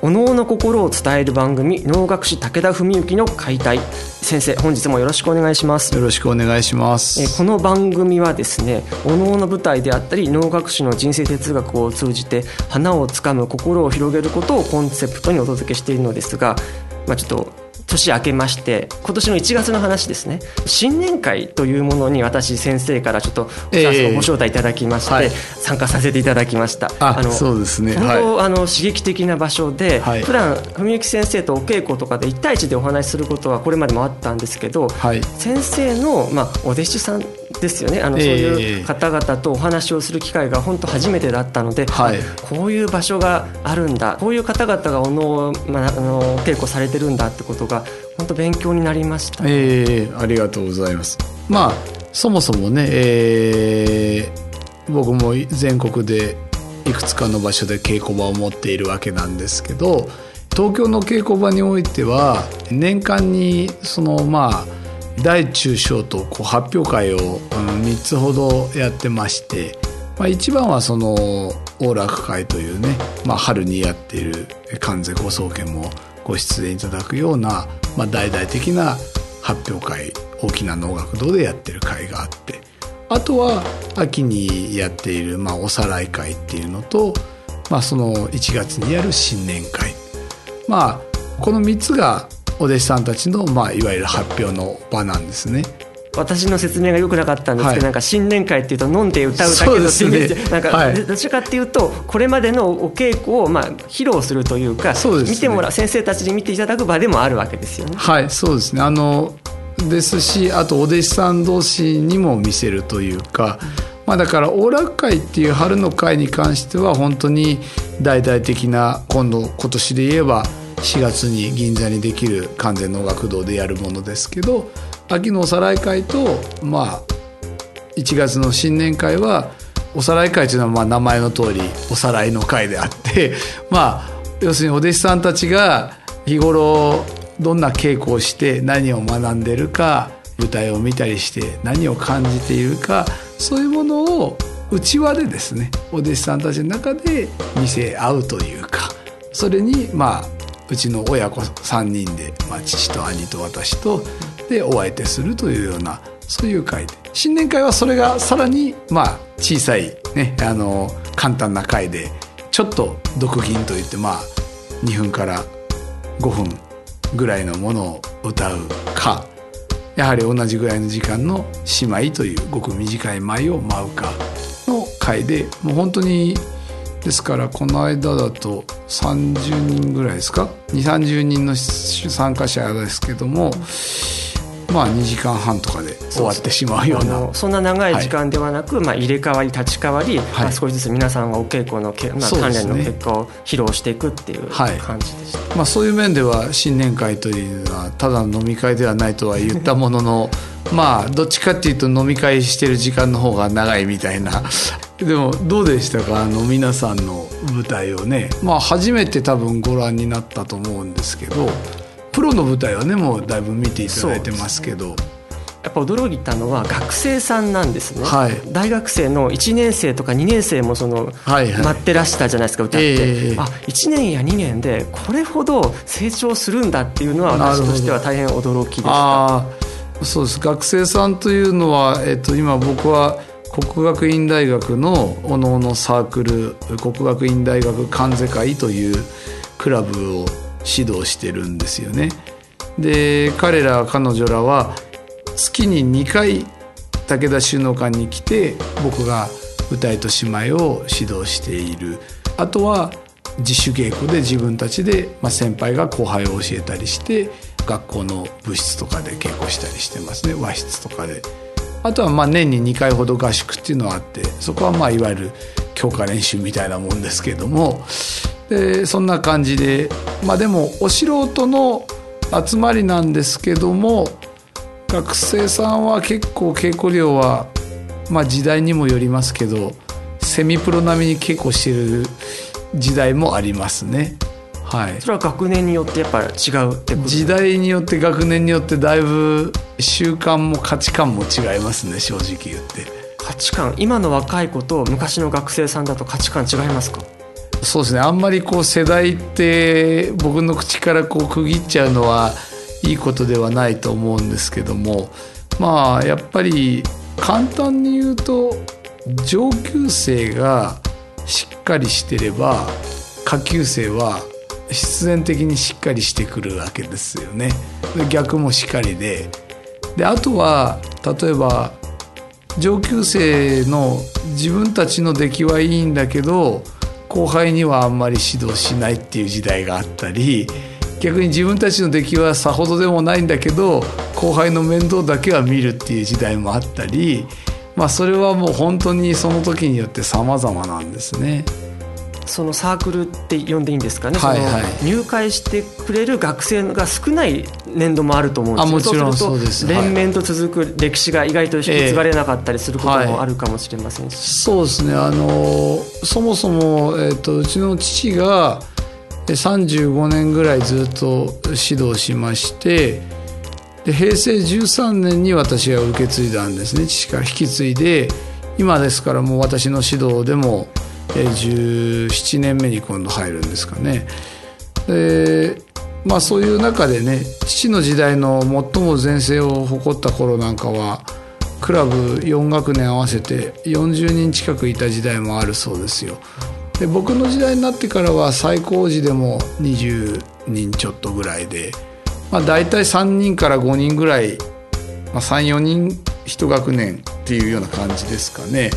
お能の心を伝える番組、能楽師武田文幸の解体。先生、本日もよろしくお願いします。よろしくお願いします。この番組はですね、お能の舞台であったり能楽師の人生哲学を通じて花をつかむ、心を広げることをコンセプトにお届けしているのですが、ちょっと年明けまして今年の1月の話ですね、新年会というものに私、先生からちょっとご招待いただきまして、参加させていただきました。そうですね、本当、刺激的な場所で、普段文幸先生とお稽古とかで1対1でお話しすることはこれまでもあったんですけど、先生の、お弟子さんですよね、そういう方々とお話をする機会が本当初めてだったので、こういう場所があるんだ、こういう方々がお能を、稽古されてるんだってことが本当勉強になりました。ありがとうございます。そもそもね、僕も全国でいくつかの場所で稽古場を持っているわけなんですけど、東京の稽古場においては年間にその大中小と発表会を3つほどやってまして、一番はその応楽会というね、春にやっている観世ご宗家もご出演いただくような、大々的な発表会、大きな能楽堂でやってる会があって、あとは秋にやっている、おさらい会っていうのと、その1月にやる新年会、この3つがお弟子さんたちの、いわゆる発表の場なんですね。私の説明が良くなかったんですけど、新年会っていうと飲んで歌うだけどってイメージで、どちらかっていうとこれまでのお稽古を披露するというか、見てもらう、先生たちに見ていただく場でもあるわけですよね。そうですね。ですし、あとお弟子さん同士にも見せるというか、だから応楽会っていう春の会に関しては本当に大々的な、今年で言えば4月に銀座にできる観世能楽堂でやるものですけど、秋のおさらい会と、1月の新年会は、おさらい会というのは名前の通りおさらいの会であって、要するにお弟子さんたちが日頃どんな稽古をして何を学んでるか、舞台を見たりして何を感じているか、そういうものを内輪でですね、お弟子さんたちの中で見せ合うというか、それにうちの親子3人で、父と兄と私とでお相手するというような、そういう会で、新年会はそれがさらに小さい、簡単な会で、ちょっと独吟といって、2分から5分ぐらいのものを歌うか、やはり同じぐらいの時間の仕舞というごく短い舞を舞うかの会で、もう本当にですから、この間だと30人ぐらいですか、2,30 人の参加者ですけども、2時間半とかで終わってしまうような、そんな長い時間ではなく、入れ替わり立ち替わり、少しずつ皆さんがお稽古の、鍛錬の結果を披露していくっていう感じでした。そういう面では新年会というのはただの飲み会ではないとは言ったもののどっちかっていうと飲み会してる時間の方が長いみたいな。でもどうでしたか、皆さんの舞台をね、初めて多分ご覧になったと思うんですけど、プロの舞台はね、もうだいぶ見ていただいてますけど、やっぱ驚いたのは学生さんなんですね。大学生の1年生とか2年生も待ってらしたじゃないですか、歌って、1年や2年でこれほど成長するんだっていうのは、私としては大変驚きでした。そうです。学生さんというのは、今僕は国学院大学のお能のサークル、国学院大学観世会というクラブを指導してるんですよね。で、彼ら彼女らは月に2回武田収納館に来て、僕が歌いと芝居を指導している。あとは自主稽古で自分たちで、先輩が後輩を教えたりして学校の部室とかで稽古したりしてますね、和室とかで。あとは年に2回ほど合宿っていうのがあって、そこはいわゆる強化練習みたいなもんですけども、でそんな感じで、でもお素人の集まりなんですけども、学生さんは結構稽古量は時代にもよりますけどセミプロ並みに稽古してる時代もありますね。はい、それは学年によってやっぱり違うってこと。時代によって学年によってだいぶ習慣も価値観も違いますね、正直言って。価値観、今の若い子と昔の学生さんだと価値観違いますか？そうですね、あんまり世代って僕の口から区切っちゃうのはいいことではないと思うんですけども、やっぱり簡単に言うと上級生がしっかりしてれば下級生は必然的にしっかりしてくるわけですよね。逆もしっかりで、あとは例えば上級生の自分たちの出来はいいんだけど後輩にはあんまり指導しないっていう時代があったり、逆に自分たちの出来はさほどでもないんだけど後輩の面倒だけは見るっていう時代もあったり、それはもう本当にその時によって様々なんですね。そのサークルって呼んでいいんですかね、はいはい、その入会してくれる学生が少ない年度もあると思うんですけど、もちろんそうです。そうすると連綿と続く歴史が意外と引き継がれなかったりすることもあるかもしれませんし、そうですね、そもそも、うちの父が35年ぐらいずっと指導しまして、で平成13年に私が受け継いだんですね、父から引き継いで。今ですからもう私の指導でも17年目に今度入るんですかね。でそういう中でね、父の時代の最も全盛を誇った頃なんかはクラブ4学年合わせて40人近くいた時代もあるそうですよ。で僕の時代になってからは最高時でも20人ちょっとぐらいで、だいたい3人から5人ぐらい、3、4人1学年っていうような感じですかね。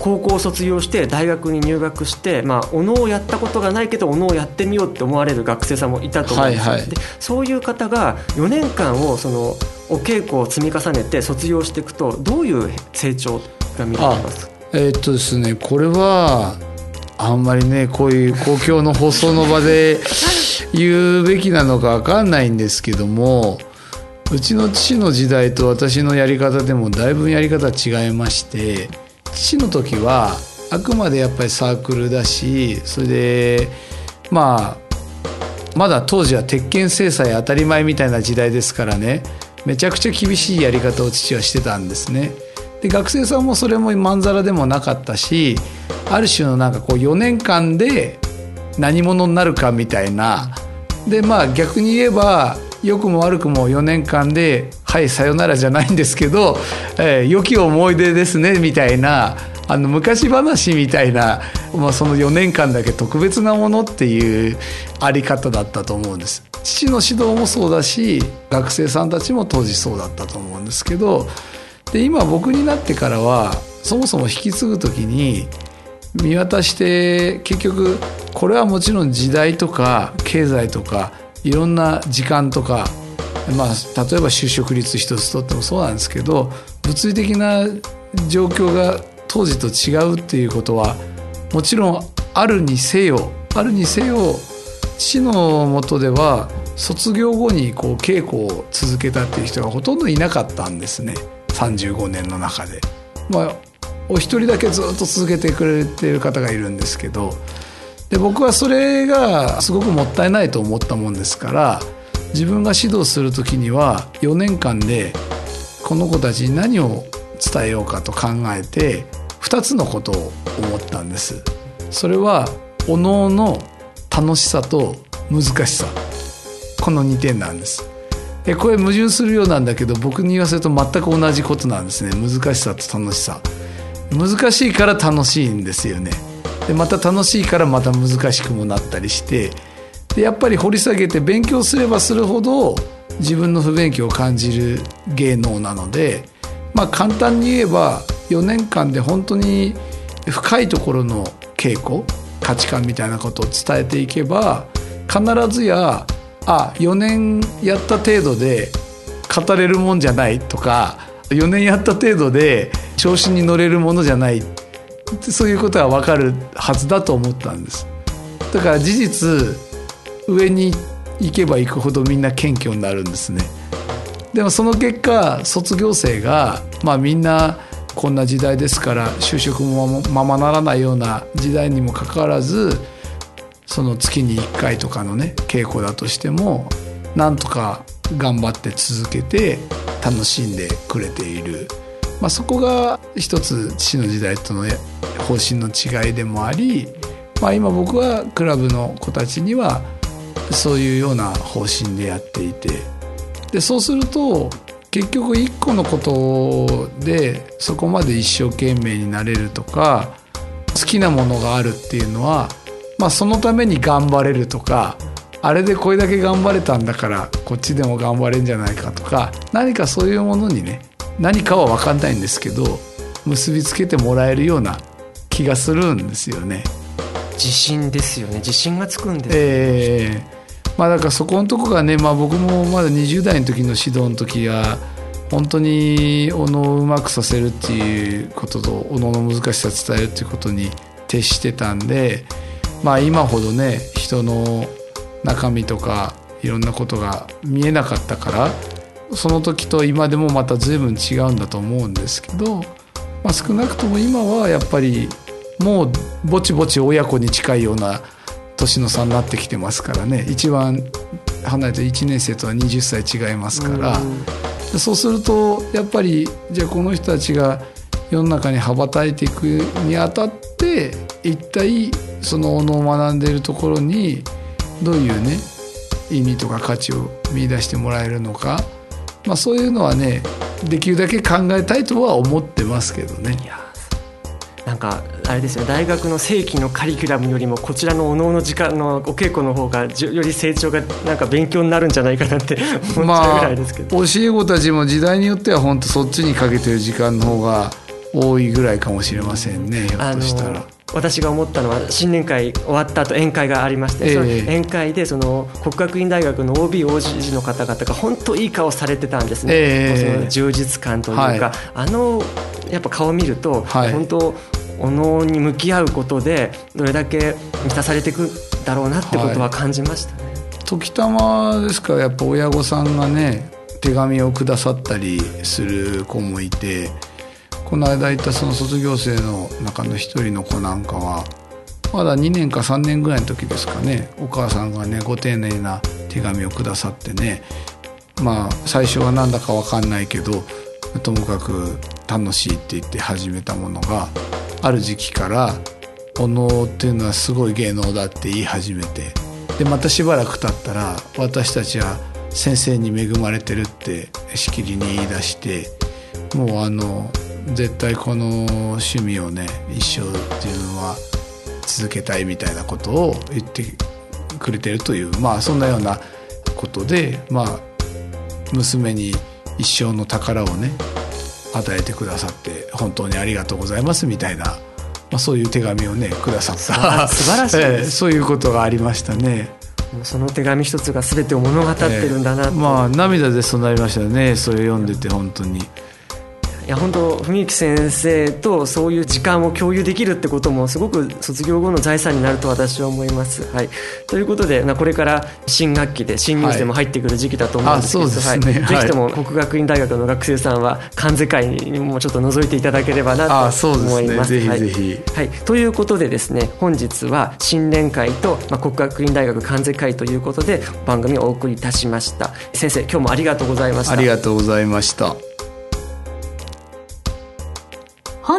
高校を卒業して大学に入学して、おのをやったことがないけどおのをやってみようって思われる学生さんもいたと思うんですよ、はいはい、でそういう方が4年間をお稽古を積み重ねて卒業していくとどういう成長が見られますか？ですね、これはあんまりねこういう公共の放送の場で言うべきなのか分かんないんですけども、うちの父の時代と私のやり方でもだいぶやり方違いまして、父の時はあくまでやっぱりサークルだし、それでまだ当時は鉄拳制裁当たり前みたいな時代ですからね、めちゃくちゃ厳しいやり方を父はしてたんですね。で学生さんもそれもまんざらでもなかったし、ある種の4年間で何者になるかみたいな。で逆に言えば良くも悪くも4年間ではいさよならじゃないんですけど、良き思い出ですねみたいな、昔話みたいな、その4年間だけ特別なものっていうあり方だったと思うんです。父の指導もそうだし学生さんたちも当時そうだったと思うんですけど、で今僕になってからはそもそも引き継ぐ時に見渡して、結局これはもちろん時代とか経済とかいろんな時間とか、例えば就職率一つとってもそうなんですけど、物理的な状況が当時と違うっていうことはもちろんあるにせよ父の下では卒業後に稽古を続けたっていう人がほとんどいなかったんですね、35年の中で。お一人だけずっと続けてくれてる方がいるんですけど、で僕はそれがすごくもったいないと思ったもんですから、自分が指導する時には4年間でこの子たちに何を伝えようかと考えて2つのことを思ったんです。それはおのおの楽しさと難しさ、この2点なんです。これ矛盾するようなんだけど僕に言わせると全く同じことなんですね。難しさと楽しさ、難しいから楽しいんですよね。でまた楽しいからまた難しくもなったりして、でやっぱり掘り下げて勉強すればするほど自分の不勉強を感じる芸能なので、簡単に言えば4年間で本当に深いところの傾向、価値観みたいなことを伝えていけば、必ずや4年やった程度で語れるもんじゃないとか、4年やった程度で調子に乗れるものじゃない、そういうことは分かるはずだと思ったんです。だから事実、上に行けば行くほどみんな謙虚になるんですね。でもその結果、卒業生がみんなこんな時代ですから、就職もままならないような時代にもかかわらず、その月に1回とかのね、稽古だとしてもなんとか頑張って続けて楽しんでくれている、そこが一つ父の時代との方針の違いでもあり、今僕はクラブの子たちにはそういうような方針でやっていて、でそうすると結局一個のことでそこまで一生懸命になれるとか、好きなものがあるっていうのは、そのために頑張れるとか、あれでこれだけ頑張れたんだからこっちでも頑張れんじゃないかとか、何かそういうものにね、何かは分かんないんですけど、結びつけてもらえるような気がするんですよね。自信ですよね。自信がつくんですよね。だからそこのとこがね、僕もまだ20代の時の指導の時は本当におのをうまくさせるっていうことと、おのの難しさ伝えるっていうことに徹してたんで、今ほどね、人の中身とかいろんなことが見えなかったから、その時と今でもまた随分違うんだと思うんですけど、少なくとも今はやっぱりもうぼちぼち親子に近いような年の差になってきてますからね。一番離れて1年生とは20歳違いますから、そうするとやっぱり、じゃあこの人たちが世の中に羽ばたいていくにあたって、一体そのおのを学んでいるところにどういうね、意味とか価値を見出してもらえるのか、そういうのはね、できるだけ考えたいとは思ってますけどね。なんかあれですよ、大学の正規のカリキュラムよりもこちらのおのおの時間のお稽古の方がより成長がなんか勉強になるんじゃないかなって思っちゃうぐらいですけど、教え子たちも時代によっては本当そっちにかけてる時間の方が多いぐらいかもしれませんね、ひょっとしたら。私が思ったのは、新年会終わった後宴会がありまして、その宴会でその国学院大学の OB/OG の方々が本当いい顔されてたんですね、その充実感というか、やっぱ顔を見ると、本当おのに向き合うことでどれだけ満たされていくだろうなってことは感じましたね。時たまですから、やっぱ親御さんがね、手紙をくださったりする子もいて、この間いたその卒業生の中の一人の子なんかは、まだ2年か3年ぐらいの時ですかね、お母さんがね、ご丁寧な手紙をくださってね、最初はなんだか分かんないけど、ともかく楽しいって言って始めたものが、ある時期からお能っていうのはすごい芸能だって言い始めて、でまたしばらく経ったら、私たちは先生に恵まれてるってしきりに言い出して、もう絶対この趣味をね、一生っていうのは続けたいみたいなことを言ってくれてるという、そんなようなことで、娘に一生の宝をね、与えてくださって本当にありがとうございますみたいな、そういう手紙をね、くださった。素晴らしいですそういうことがありましたね。その手紙一つが全てを物語ってるんだなって、涙でそうなりましたね、それ読んでて。本当に本当、文之先生とそういう時間を共有できるってこともすごく卒業後の財産になると私は思います、ということで、これから新学期で新入生も入ってくる時期だと思うんですけど、ぜひとも国学院大学の学生さんは関西会にもちょっと覗いていただければなと思います。ということでですね、本日は新年会と、国学院大学関西会ということで番組をお送りいたしました。先生、今日もありがとうございました。ありがとうございました。本